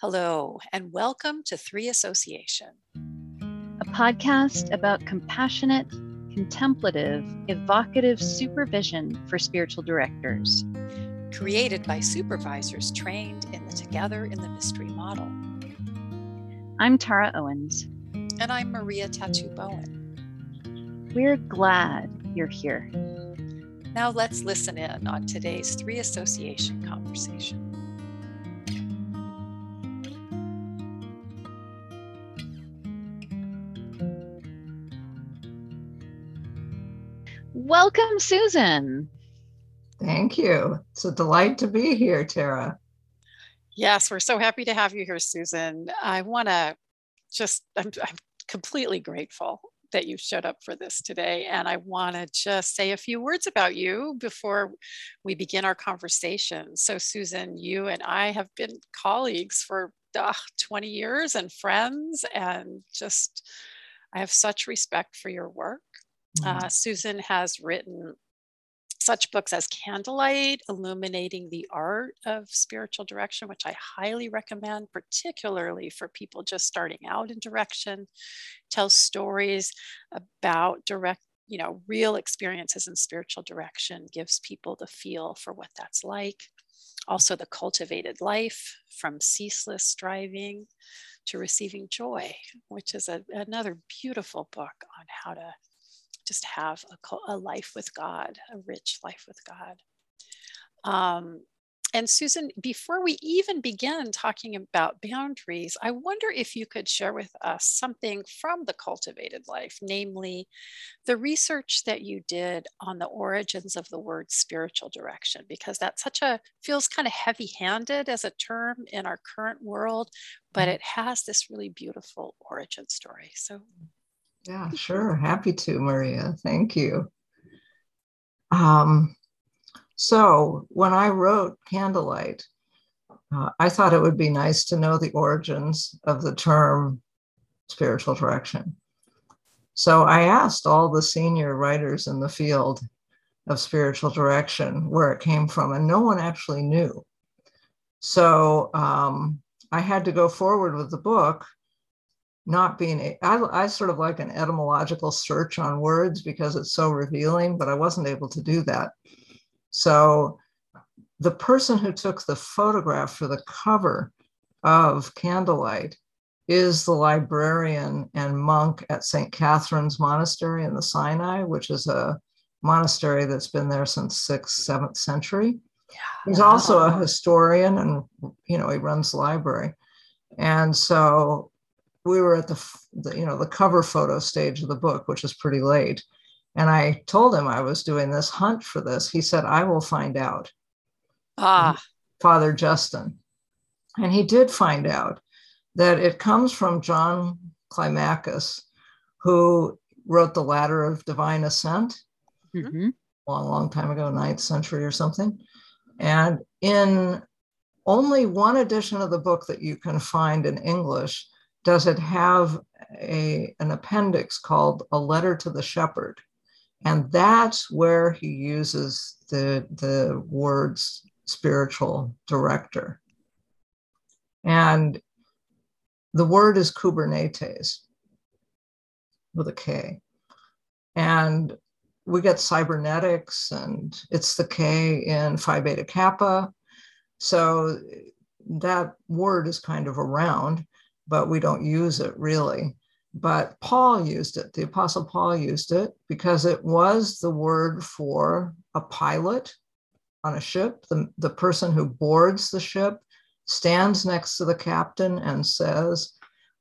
Hello, and welcome to Tree Association, a podcast about compassionate, contemplative, evocative supervision for spiritual directors, created by supervisors trained in the Together in the Mystery model. I'm Tara Owens. And I'm Maria Tatu Bowen. We're glad you're here. Now let's listen in on today's Tree Association conversation. Welcome, Susan. Thank you. It's a delight to be here, Tara. Yes, we're so happy to have you here, Susan. I want to just, I'm completely grateful that you showed up for this today. And I want to just say a few words about you before we begin our conversation. So, Susan, you and I have been colleagues for 20 years and friends, and just, I have such respect for your work. Susan has written such books as Candlelight, Illuminating the Art of Spiritual Direction, which I highly recommend, particularly for people just starting out in direction, tells stories about direct, real experiences in spiritual direction, gives people the feel for what that's like. Also, The Cultivated Life, From Ceaseless Striving to Receiving Joy, which is another beautiful book on how to just have a life with God, a rich life with God. And Susan, before we even begin talking about boundaries, I wonder if you could share with us something from The Cultivated Life, namely the research that you did on the origins of the word spiritual direction, because that's feels kind of heavy-handed as a term in our current world, but it has this really beautiful origin story. So yeah, sure. Happy to, Maria. Thank you. So when I wrote Candlelight, I thought it would be nice to know the origins of the term spiritual direction. So I asked all the senior writers in the field of spiritual direction where it came from, and no one actually knew. So I had to go forward with the book not being, I sort of like an etymological search on words because it's so revealing, but I wasn't able to do that. So the person who took the photograph for the cover of Candlelight is the librarian and monk at St. Catherine's Monastery in the Sinai, which is a monastery that's been there since 6th, 7th century. Yeah. He's also a historian and, he runs the library. And so we were at the cover photo stage of the book, which is pretty late. And I told him I was doing this hunt for this. He said, I will find out. Father Justin. And he did find out that it comes from John Climacus, who wrote The Ladder of Divine Ascent, mm-hmm. a long time ago, 9th century or something. And in only one edition of the book that you can find in English, does it have an appendix called A Letter to the Shepherd? And that's where he uses the words spiritual director. And the word is Kubernetes with a K. And we get cybernetics, and it's the K in Phi Beta Kappa. So that word is kind of around, but we don't use it really. But Paul used it, the Apostle Paul used it, because it was the word for a pilot on a ship. The person who boards the ship stands next to the captain and says,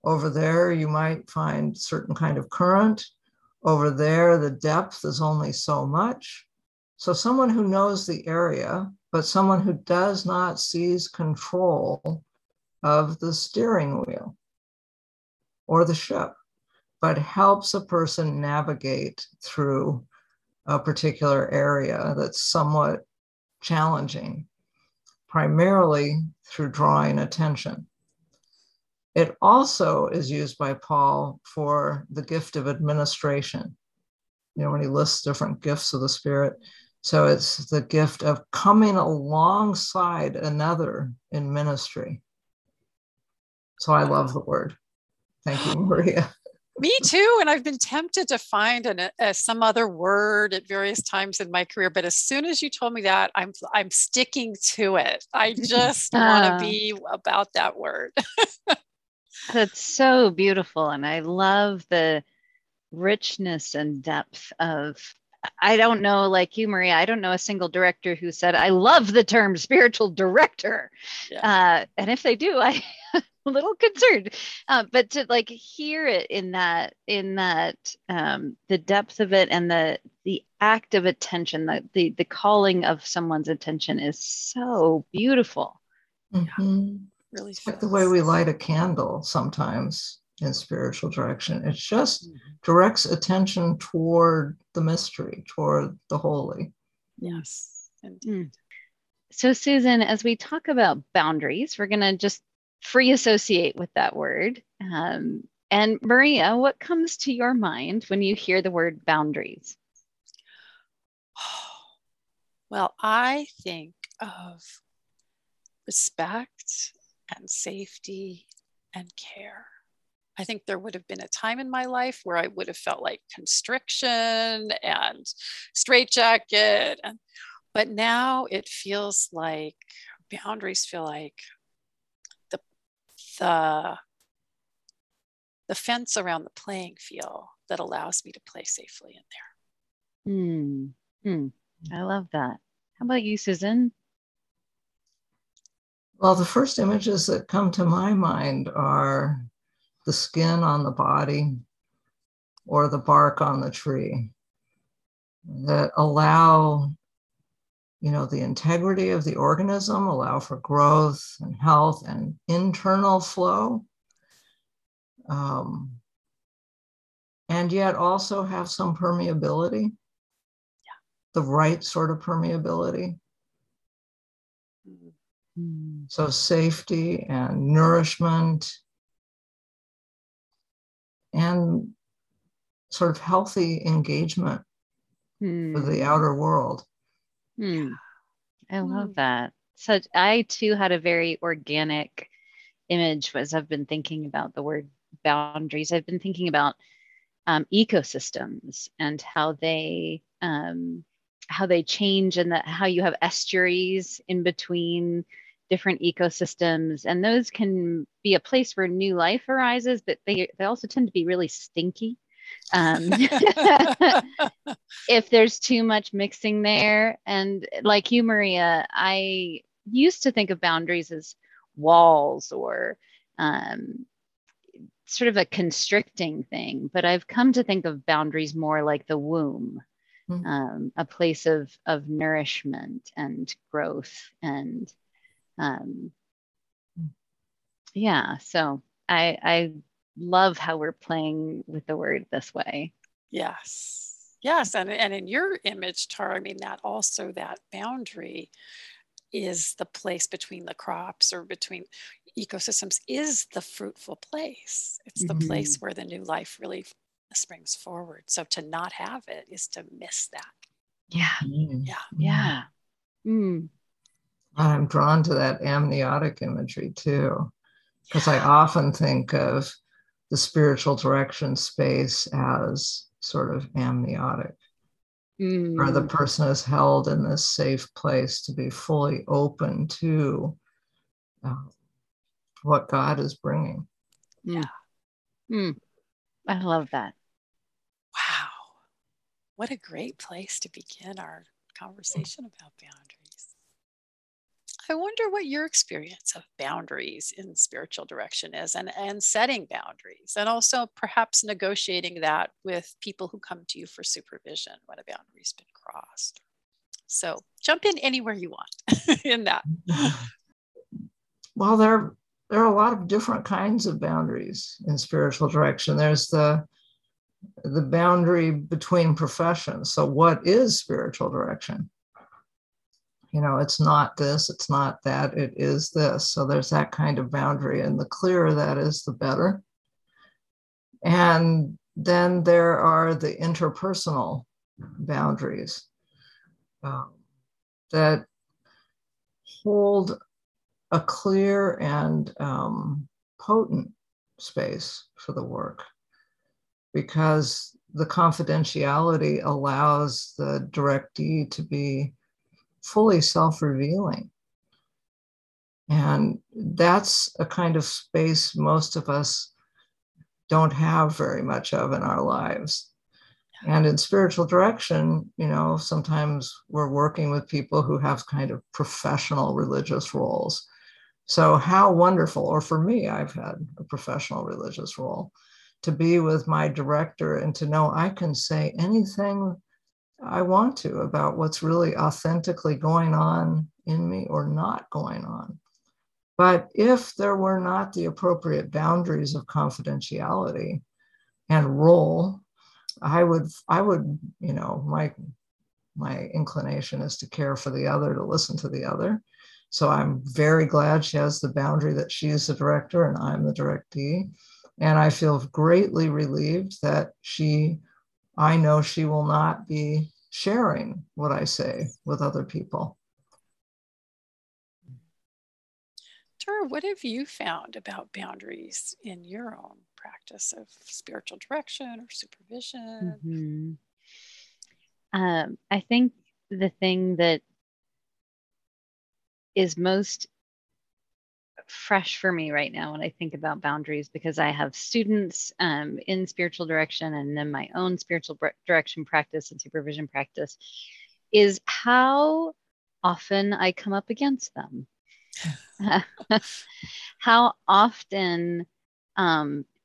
over there you might find certain kind of current. Over there, the depth is only so much. So someone who knows the area, but someone who does not seize control of the steering wheel or the ship, but helps a person navigate through a particular area that's somewhat challenging, primarily through drawing attention. It also is used by Paul for the gift of administration, when he lists different gifts of the Spirit. So it's the gift of coming alongside another in ministry. So I love the word. Thank you, Maria. Me too. And I've been tempted to find some other word at various times in my career. But as soon as you told me that, I'm sticking to it. I just want to be about that word. That's so beautiful. And I love the richness and depth of, I don't know, like you, Maria, I don't know a single director who said, I love the term spiritual director. Yeah. And if they do, I a little concerned, but to like hear it in that the depth of it and the act of attention, the calling of someone's attention is so beautiful. Mm-hmm. Yeah, really, it's like the way we light a candle sometimes in spiritual direction. It just directs attention toward the mystery, toward the holy. Yes, indeed. So, Susan, as we talk about boundaries, we're gonna just free associate with that word. And Maria, what comes to your mind when you hear the word boundaries? Well, I think of respect and safety and care. I think there would have been a time in my life where I would have felt like constriction and straitjacket. But now it feels like boundaries feel like the fence around the playing field that allows me to play safely in there. I love that. How about you, Susan? Well, the first images that come to my mind are the skin on the body or the bark on the tree that allow, you know, the integrity of the organism, allow for growth and health and internal flow. And yet also have some permeability, the right sort of permeability. Mm-hmm. So safety and nourishment and sort of healthy engagement with the outer world. I love that. So I too had a very organic image as I've been thinking about the word boundaries. I've been thinking about ecosystems and how they change, and how you have estuaries in between different ecosystems, and those can be a place where new life arises, but they also tend to be really stinky. If there's too much mixing there. And like you, Maria, I used to think of boundaries as walls or sort of a constricting thing, but I've come to think of boundaries more like the womb, a place of nourishment and growth. And so I love how we're playing with the word this way. Yes. And in your image, Tara, I mean, that also, that boundary is the place between the crops or between ecosystems, is the fruitful place. It's the place where the new life really springs forward. So to not have it is to miss that. I'm drawn to that amniotic imagery too, because I often think of the spiritual direction space as sort of amniotic, where the person is held in this safe place to be fully open to what God is bringing. I love that. Wow. What a great place to begin our conversation about boundaries. I wonder what your experience of boundaries in spiritual direction is, and setting boundaries, and also perhaps negotiating that with people who come to you for supervision when a boundary's been crossed. So jump in anywhere you want in that. Well, there are a lot of different kinds of boundaries in spiritual direction. There's the boundary between professions. So what is spiritual direction? You know, it's not this, it's not that, it is this. So there's that kind of boundary, and the clearer that is, the better. And then there are the interpersonal boundaries that hold a clear and potent space for the work, because the confidentiality allows the directee to be fully self-revealing. And that's a kind of space most of us don't have very much of in our lives. And in spiritual direction, you know, sometimes we're working with people who have kind of professional religious roles. So how wonderful, or for me, I've had a professional religious role, to be with my director and to know I can say anything I want to about what's really authentically going on in me or not going on. But if there were not the appropriate boundaries of confidentiality and role, I would, you know, my inclination is to care for the other, to listen to the other. So I'm very glad she has the boundary that she's the director and I'm the directee. And I feel greatly relieved that I know she will not be sharing what I say with other people. Tara, what have you found about boundaries in your own practice of spiritual direction or supervision? Mm-hmm. I think the thing that is most fresh for me right now when I think about boundaries, because I have students in spiritual direction and then my own spiritual direction practice and supervision practice, is how often I come up against them. How often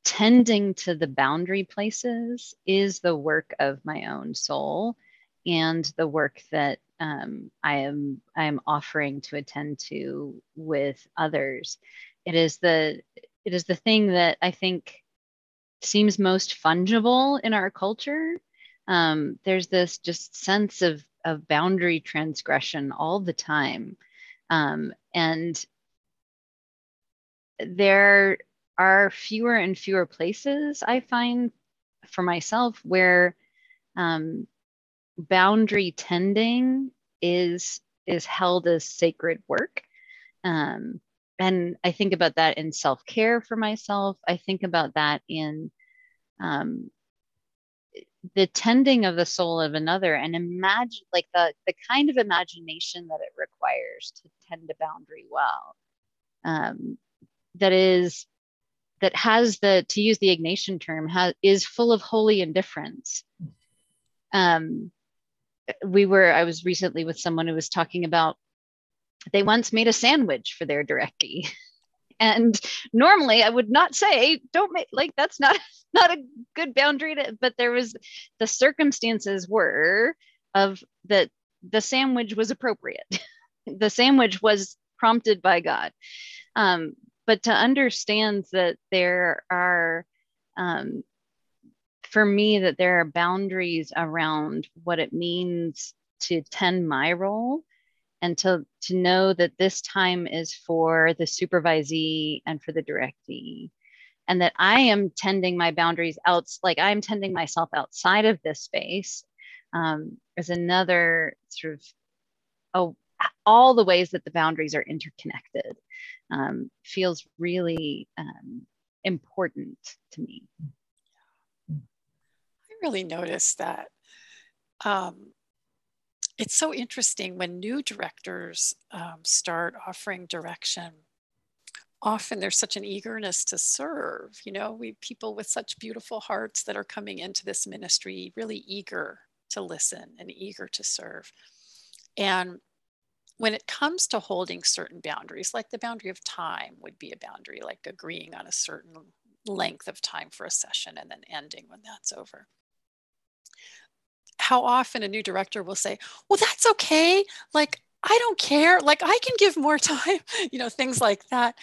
tending to the boundary places is the work of my own soul and the work that I am offering to attend to with others. It is the thing that I think seems most fungible in our culture. There's this just sense of boundary transgression all the time, and there are fewer and fewer places I find for myself where boundary tending is held as sacred work. And I think about that in self-care for myself. I think about that in the tending of the soul of another, and imagine like the kind of imagination that it requires to tend a boundary well. That has, to use the Ignatian term, is full of holy indifference. I was recently with someone who was talking about, they once made a sandwich for their directee. And normally I would not say, don't make, like, that's not a good boundary to, but there was, the circumstances were of that the sandwich was appropriate. The sandwich was prompted by God. But to understand that there are, for me, that there are boundaries around what it means to tend my role, and to know that this time is for the supervisee and for the directee, and that I am tending my boundaries I'm tending myself outside of this space, is another sort of, all the ways that the boundaries are interconnected, feels really important to me. Really noticed that. It's so interesting when new directors start offering direction. Often there's such an eagerness to serve. You know, we people with such beautiful hearts that are coming into this ministry, really eager to listen and eager to serve. And when it comes to holding certain boundaries, like the boundary of time would be a boundary, like agreeing on a certain length of time for a session and then ending when that's over. How often a new director will say, well, that's okay. Like, I don't care. Like, I can give more time, you know, things like that,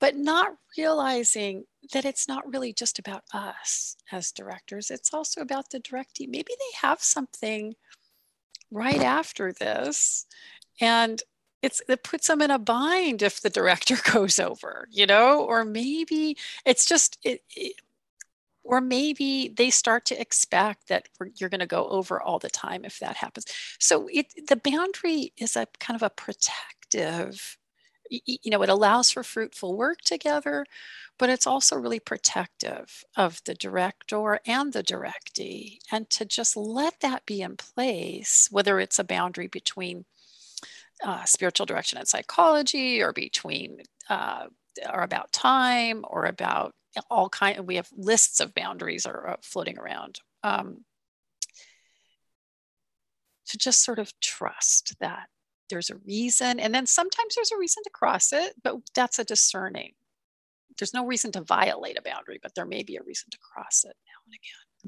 but not realizing that it's not really just about us as directors. It's also about the directee. Maybe they have something right after this, and it puts them in a bind if the director goes over, you know, or maybe it's just, or maybe they start to expect that you're going to go over all the time if that happens. So the boundary is a kind of a protective, you know, it allows for fruitful work together, but it's also really protective of the director and the directee. And to just let that be in place, whether it's a boundary between spiritual direction and psychology, or between or about time, or about all kinds, we have lists of boundaries are floating around. To just sort of trust that there's a reason, and then sometimes there's a reason to cross it, but that's a discerning. There's no reason to violate a boundary, but there may be a reason to cross it now and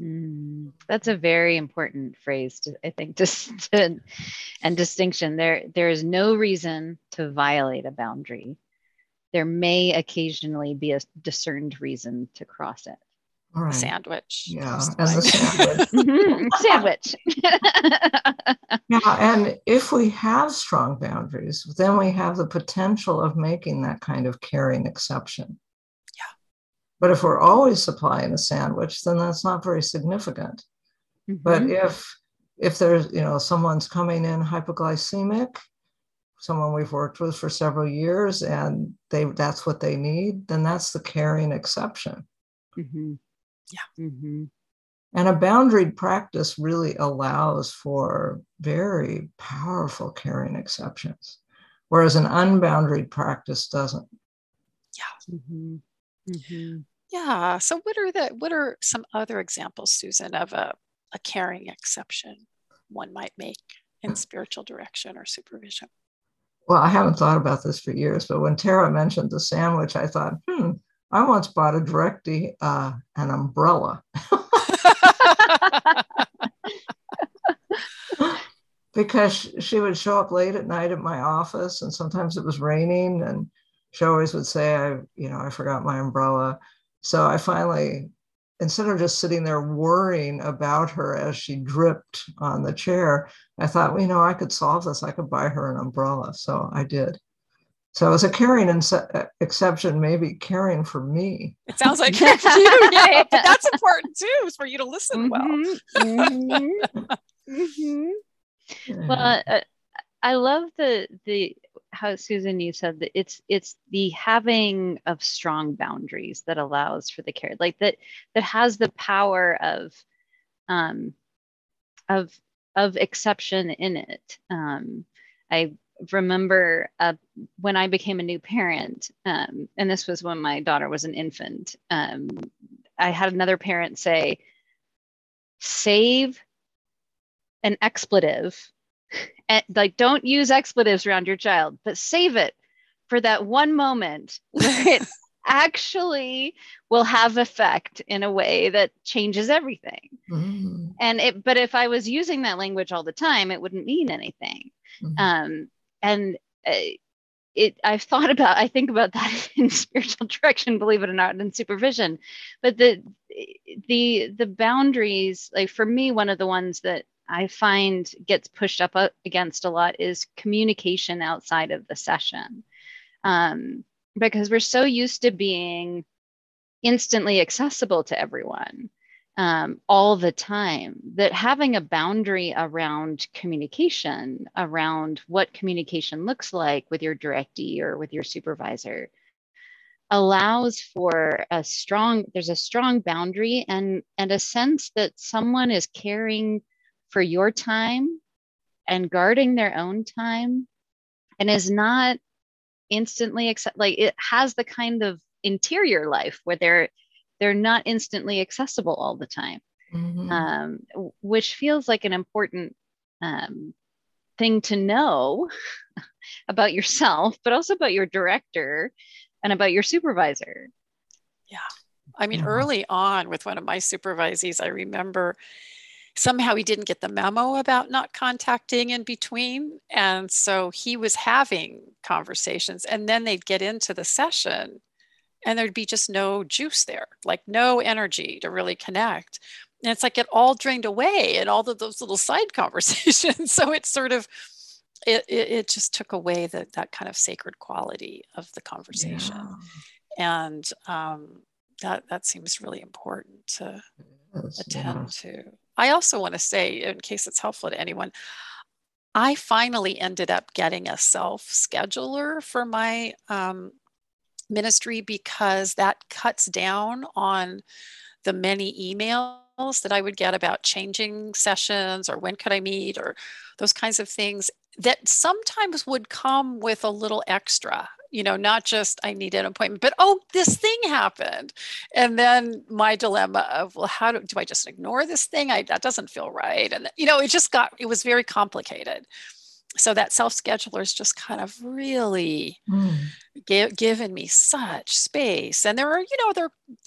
again. That's a very important phrase, and distinction. There is no reason to violate a boundary. There may occasionally be a discerned reason to cross it. All right. Sandwich. Yeah, as a sandwich. Sandwich. Yeah, and if we have strong boundaries, then we have the potential of making that kind of caring exception. But if we're always supplying a sandwich, then that's not very significant. Mm-hmm. But if there's, you know, someone's coming in hypoglycemic, someone we've worked with for several years, and that's what they need, then that's the caring exception. Mm-hmm. Yeah. Mm-hmm. And a boundaried practice really allows for very powerful caring exceptions, whereas an unboundaried practice doesn't. Yeah. Mm-hmm. Mm-hmm. Yeah. So what are some other examples, Susan, of a caring exception one might make in spiritual direction or supervision? Well, I haven't thought about this for years, but when Tara mentioned the sandwich, I thought, I once bought a directee an umbrella. Because she would show up late at night at my office, and sometimes it was raining, and she always would say, I forgot my umbrella. So I finally, instead of just sitting there worrying about her as she dripped on the chair, I thought, I could solve this. I could buy her an umbrella. So I did. So it was a caring exception, maybe caring for me. It sounds like caring for you. Yeah, but that's important too, is for you to listen well. Mm-hmm. Mm-hmm. Yeah. Well, I love how, Susan, you said that it's the having of strong boundaries that allows for the care, like that has the power of exception in it. I remember when I became a new parent, and this was when my daughter was an infant. I had another parent say, "Save an expletive." And like, don't use expletives around your child, but save it for that one moment where it actually will have effect in a way that changes everything. Mm-hmm. But if I was using that language all the time, it wouldn't mean anything. Mm-hmm. I think about that in spiritual direction, believe it or not, in supervision. But the boundaries, like for me, one of the ones that I find gets pushed up against a lot is communication outside of the session, because we're so used to being instantly accessible to everyone all the time, that having a boundary around communication, around what communication looks like with your directee or with your supervisor, allows for a strong boundary and a sense that someone is caring for your time and guarding their own time, and is not instantly it has the kind of interior life where they're not instantly accessible all the time. Mm-hmm. Which feels like an important thing to know about yourself, but also about your director and about your supervisor. Yeah. I mean, early on with one of my supervisees, I remember somehow he didn't get the memo about not contacting in between. And so he was having conversations, and then they'd get into the session and there'd be just no juice there, like no energy to really connect. And it's like it all drained away in all of those little side conversations. So it sort of, it just took away that kind of sacred quality of the conversation. Yeah. And that seems really important to attend to. I also want to say, in case it's helpful to anyone, I finally ended up getting a self-scheduler for my ministry, because that cuts down on the many emails that I would get about changing sessions or when could I meet or those kinds of things that sometimes would come with a little extra, you know, not just I need an appointment, but oh, this thing happened. And then my dilemma of, well, how do I just ignore this thing? That doesn't feel right. And, you know, it was very complicated. So that self-scheduler's just kind of really given me such space. And there are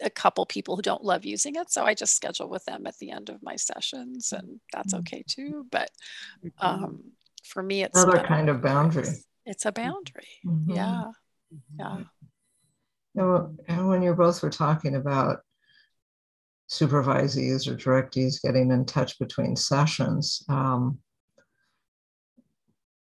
a couple people who don't love using it. So I just schedule with them at the end of my sessions, and that's okay too. But for me, it's another kind of boundary. It's a boundary. Mm-hmm. Yeah. Yeah. And when you both were talking about supervisees or directees getting in touch between sessions,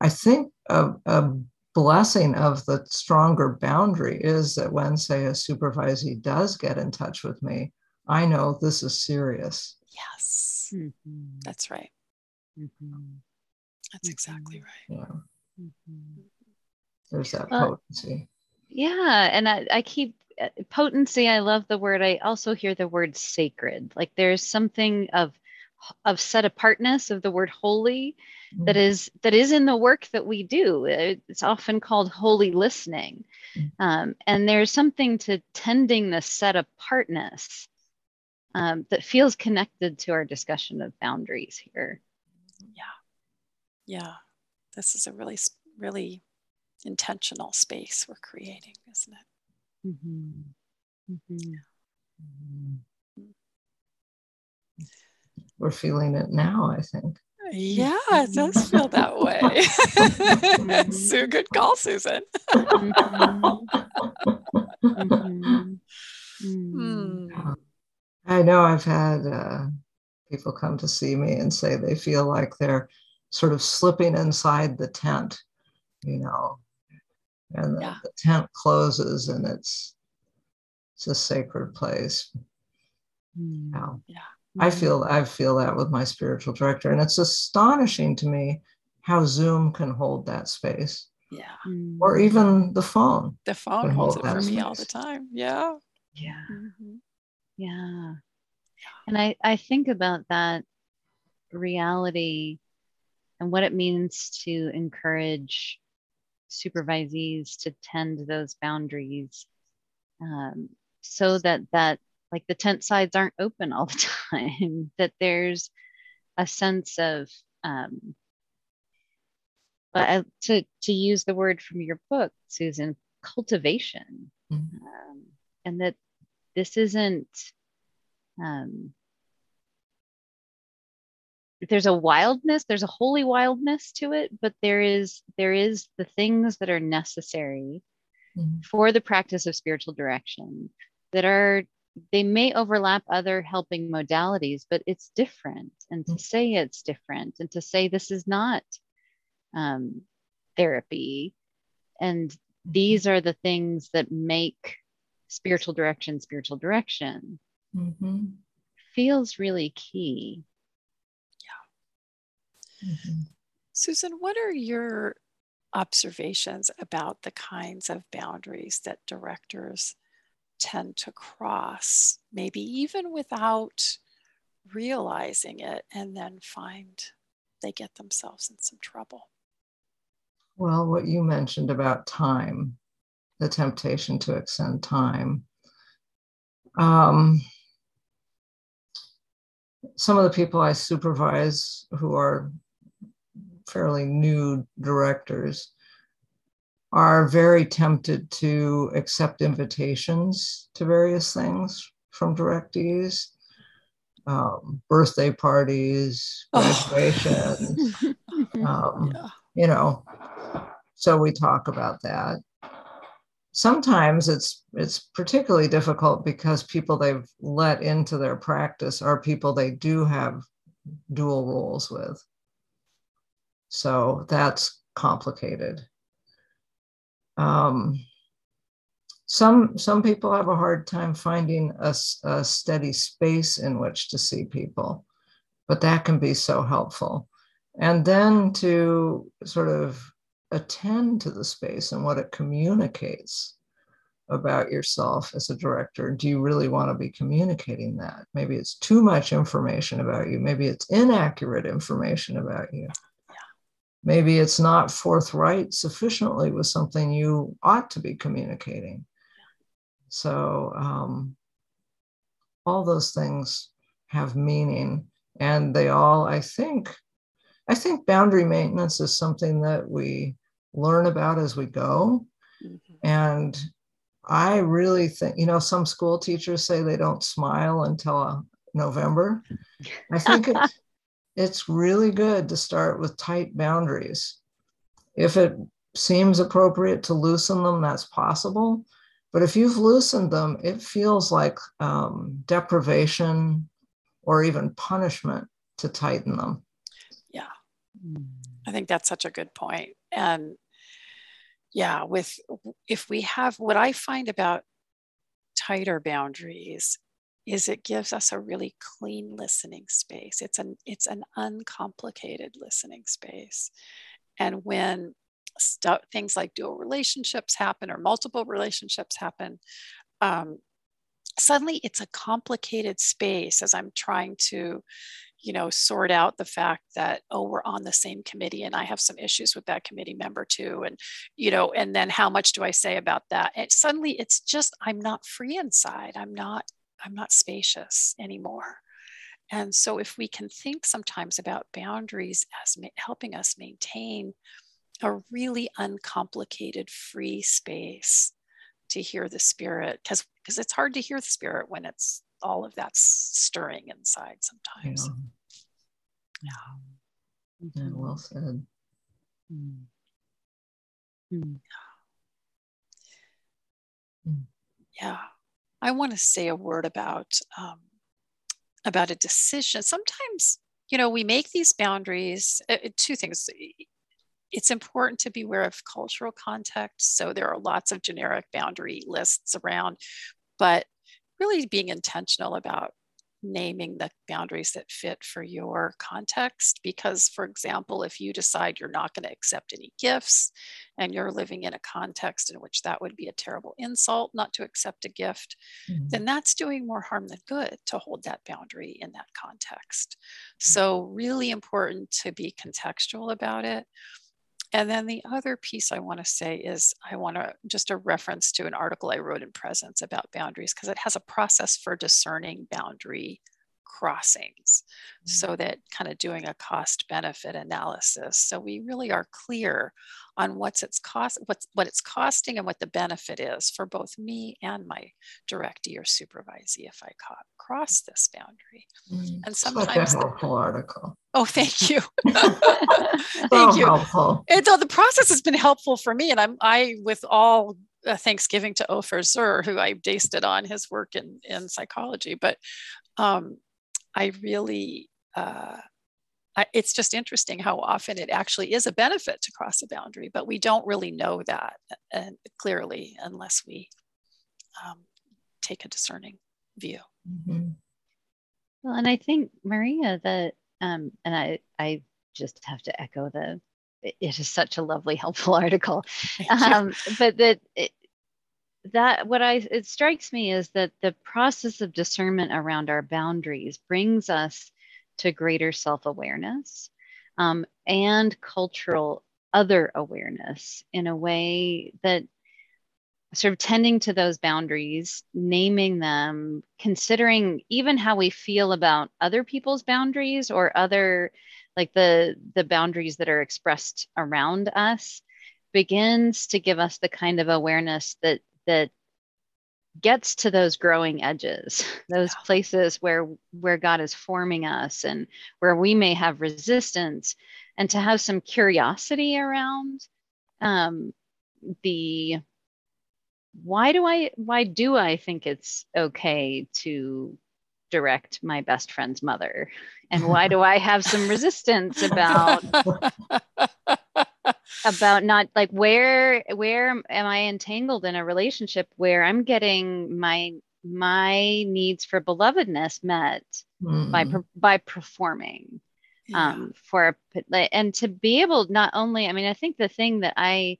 I think a blessing of the stronger boundary is that when, say, a supervisee does get in touch with me, I know this is serious. Yes, mm-hmm. That's right. Mm-hmm. That's exactly right. Yeah. Mm-hmm. There's that potency. Yeah, and I keep potency. I love the word. I also hear the word sacred. Like there's something of set apartness, of the word holy, mm-hmm. that is in the work that we do. It's often called holy listening. Mm-hmm. And there's something to tending the set apartness that feels connected to our discussion of boundaries here. Yeah. This is a really, really intentional space we're creating, isn't it? Mm-hmm. Mm-hmm. Mm-hmm. We're feeling it now, I think. Yeah, it does feel that way. So good call, Susan. I know I've had people come to see me and say they feel like they're sort of slipping inside the tent, you know, and the tent closes and it's a sacred place. Mm. Wow. Yeah. I feel that with my spiritual director, and it's astonishing to me how Zoom can hold that space. Yeah. Or even the phone. The phone holds it for me all the time. Yeah. Yeah. Mm-hmm. Yeah. And I think about that reality and what it means to encourage supervisees to tend those boundaries, so that like the tent sides aren't open all the time, that there's a sense of, to use the word from your book, Susan, cultivation. Mm-hmm. And that this isn't, there's a wildness, there's a holy wildness to it, but there is the things that are necessary mm-hmm. for the practice of spiritual direction they may overlap other helping modalities, but it's different. And to say it's different and to say this is not therapy. And these are the things that make spiritual direction mm-hmm. feels really key. Yeah. Mm-hmm. Susan, what are your observations about the kinds of boundaries that directors tend to cross, maybe even without realizing it, and then find they get themselves in some trouble? Well, what you mentioned about time, the temptation to extend time. Some of the people I supervise who are fairly new directors are very tempted to accept invitations to various things from directees, birthday parties, graduations, you know, so we talk about that. Sometimes it's particularly difficult because people they've let into their practice are people they do have dual roles with. So that's complicated. Some people have a hard time finding a steady space in which to see people, but that can be so helpful. And then to sort of attend to the space and what it communicates about yourself as a director. Do you really want to be communicating that? Maybe it's too much information about you. Maybe it's inaccurate information about you. Yeah. Maybe it's not forthright sufficiently with something you ought to be communicating. So all those things have meaning, and they all, I think boundary maintenance is something that we learn about as we go. Mm-hmm. And I really think, you know, some school teachers say they don't smile until November. I think it's really good to start with tight boundaries. If it seems appropriate to loosen them, that's possible. But if you've loosened them, it feels like deprivation or even punishment to tighten them. Yeah, I think that's such a good point. And yeah, if we have, what I find about tighter boundaries is it gives us a really clean listening space. It's an uncomplicated listening space. And when things like dual relationships happen or multiple relationships happen, suddenly it's a complicated space as I'm trying to, you know, sort out the fact that, oh, we're on the same committee and I have some issues with that committee member too. And, you know, and then how much do I say about that? And suddenly it's just, I'm not free inside. I'm not spacious anymore. And so if we can think sometimes about boundaries as helping us maintain a really uncomplicated, free space to hear the spirit, because it's hard to hear the spirit when it's all of that stirring inside sometimes. Yeah. Yeah. Mm-hmm. Yeah, well said. Mm-hmm. Yeah. Yeah. I want to say a word about a decision. Sometimes, you know, we make these boundaries. Two things. It's important to be aware of cultural context. So there are lots of generic boundary lists around, but really being intentional about naming the boundaries that fit for your context. Because, for example, if you decide you're not going to accept any gifts and you're living in a context in which that would be a terrible insult not to accept a gift, mm-hmm. then that's doing more harm than good to hold that boundary in that context. So really important to be contextual about it. And then the other piece I want to say is just a reference to an article I wrote in Presence about boundaries, because it has a process for discerning boundary crossings. Mm-hmm. So that kind of doing a cost benefit analysis. So we really are clear on what it's costing and what the benefit is for both me and my directee or supervisee if I cross this boundary. Mm-hmm. And sometimes it's like a helpful article. Oh, thank you. Thank you. Helpful. And so the process has been helpful for me. And with all thanksgiving to Ofer Zur, who I based it on his work in psychology, but I really, it's just interesting how often it actually is a benefit to cross a boundary, but we don't really know that clearly unless we take a discerning view. Mm-hmm. Well, and I think, Maria, that, and I just have to echo it is such a lovely, helpful article. But it strikes me is that the process of discernment around our boundaries brings us to greater self-awareness and cultural other awareness in a way that sort of tending to those boundaries, naming them, considering even how we feel about other people's boundaries or other, like the boundaries that are expressed around us, begins to give us the kind of awareness that gets to those growing edges, those places where God is forming us and where we may have resistance, and to have some curiosity around the why do I think it's okay to direct my best friend's mother, and why do I have some resistance about not, like, where am I entangled in a relationship where I'm getting my needs for belovedness met by performing, yeah. And to be able not only, I mean, I think the thing that I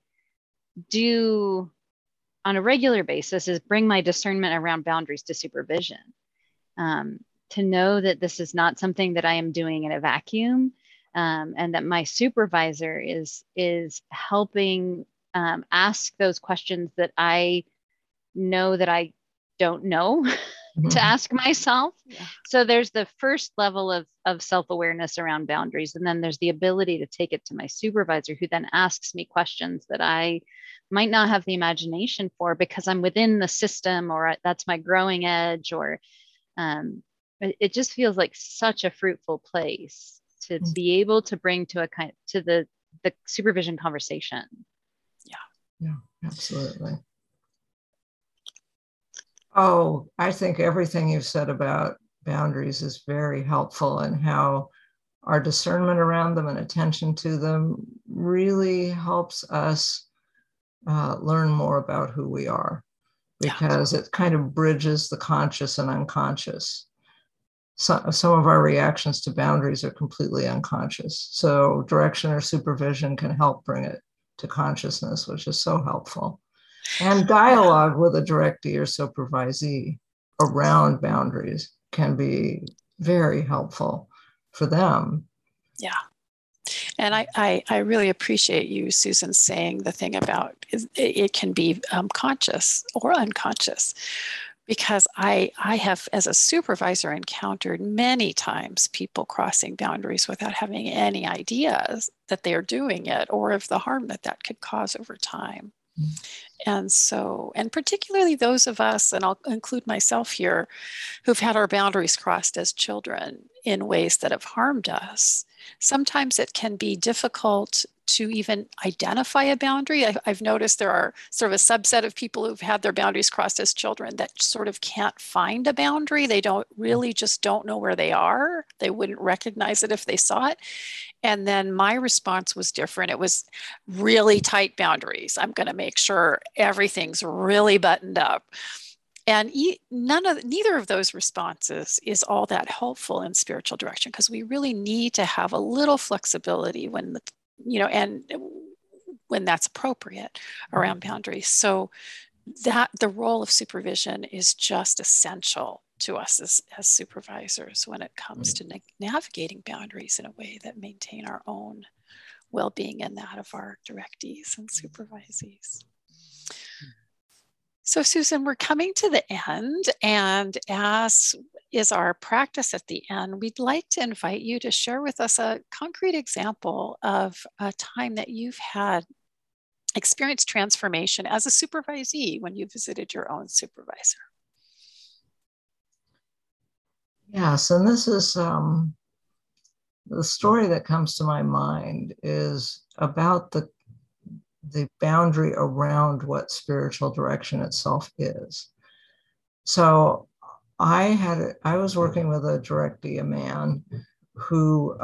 do on a regular basis is bring my discernment around boundaries to supervision. To know that this is not something that I am doing in a vacuum, and that my supervisor is helping ask those questions that I know that I don't know to ask myself. Yeah. So there's the first level of self-awareness around boundaries. And then there's the ability to take it to my supervisor, who then asks me questions that I might not have the imagination for because I'm within the system, or that's my growing edge, or it just feels like such a fruitful place to be able to bring to the supervision conversation. Yeah, absolutely. Oh, I think everything you've said about boundaries is very helpful, and how our discernment around them and attention to them really helps us learn more about who we are, because it kind of bridges the conscious and unconscious. Some of our reactions to boundaries are completely unconscious. So direction or supervision can help bring it to consciousness, which is so helpful. And dialogue with a directee or supervisee around boundaries can be very helpful for them. Yeah. And I really appreciate you, Susan, saying the thing about it can be conscious or unconscious, because I have, as a supervisor, encountered many times people crossing boundaries without having any ideas that they are doing it, or of the harm that that could cause over time. And so, and particularly those of us, and I'll include myself here, who've had our boundaries crossed as children in ways that have harmed us, sometimes it can be difficult to even identify a boundary. I've noticed there are sort of a subset of people who've had their boundaries crossed as children that sort of can't find a boundary. They just don't know where they are. They wouldn't recognize it if they saw it. And then my response was different. It was really tight boundaries. I'm going to make sure everything's really buttoned up. And neither of those responses is all that helpful in spiritual direction, because we really need to have a little flexibility when when that's appropriate around boundaries. So that the role of supervision is just essential to us as supervisors when it comes to navigating boundaries in a way that maintain our own well-being and that of our directees and supervisees. So Susan, we're coming to the end, and as is our practice at the end, we'd like to invite you to share with us a concrete example of a time that you've had experienced transformation as a supervisee when you visited your own supervisor. Yes, and this is the story that comes to my mind is about the boundary around what spiritual direction itself is. So I was working with a directee, a man who,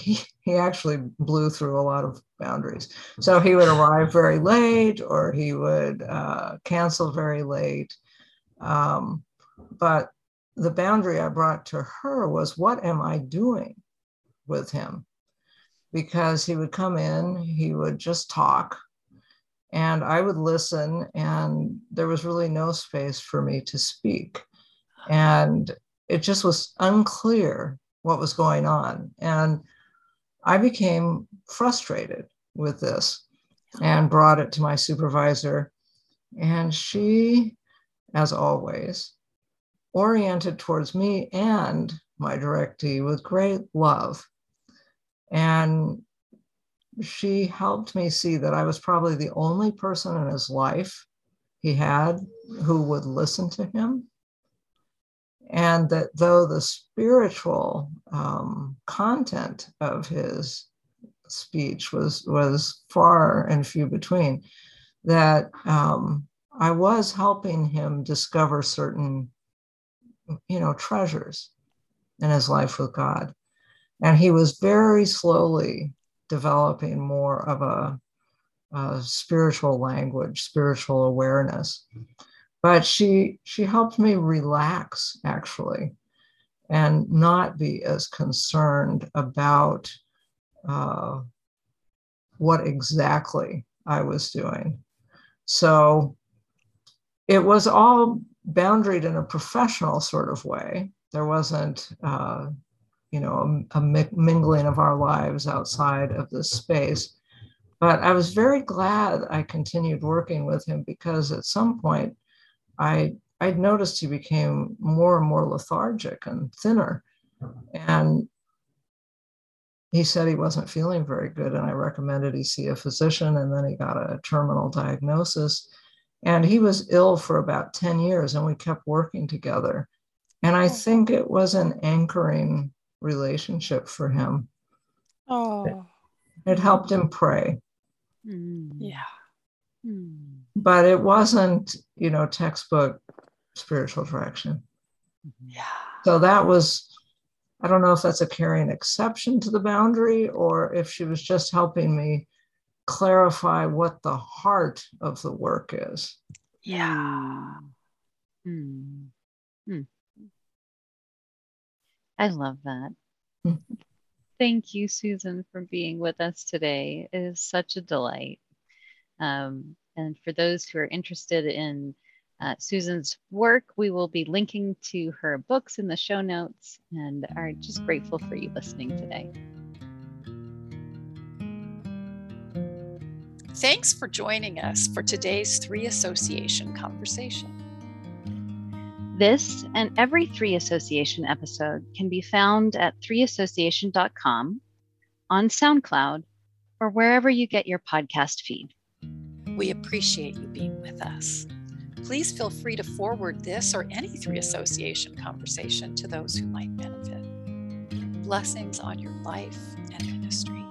he actually blew through a lot of boundaries. So he would arrive very late, or he would cancel very late. But the boundary I brought to her was, what am I doing with him? Because he would come in, he would just talk, and I would listen, and there was really no space for me to speak. And it just was unclear what was going on. And I became frustrated with this and brought it to my supervisor. And she, as always, oriented towards me and my directee with great love. And she helped me see that I was probably the only person in his life he had who would listen to him. And that though the spiritual content of his speech was far and few between, that I was helping him discover certain, treasures in his life with God. And he was very slowly developing more of a spiritual language, spiritual awareness. But she helped me relax, actually, and not be as concerned about what exactly I was doing. So it was all boundaried in a professional sort of way. There wasn't, a mingling of our lives outside of this space. But I was very glad I continued working with him, because at some point I'd noticed he became more and more lethargic and thinner. And he said he wasn't feeling very good, and I recommended he see a physician, and then he got a terminal diagnosis. And he was ill for about 10 years, and we kept working together. And I think it was an anchoring relationship for him. Oh. It helped him pray. Yeah. But it wasn't, textbook spiritual direction. Yeah. So that was, I don't know if that's a carrying exception to the boundary, or if she was just helping me clarify what the heart of the work is. Yeah. Mm. Mm. I love that. Mm. Thank you, Susan, for being with us today. It is such a delight. And for those who are interested in Susan's work, we will be linking to her books in the show notes, and are just grateful for you listening today. Thanks for joining us for today's Three Association conversation. This and every Three Association episode can be found at threeassociation.com, on SoundCloud, or wherever you get your podcast feed. We appreciate you being with us. Please feel free to forward this or any Three Association conversation to those who might benefit. Blessings on your life and ministry.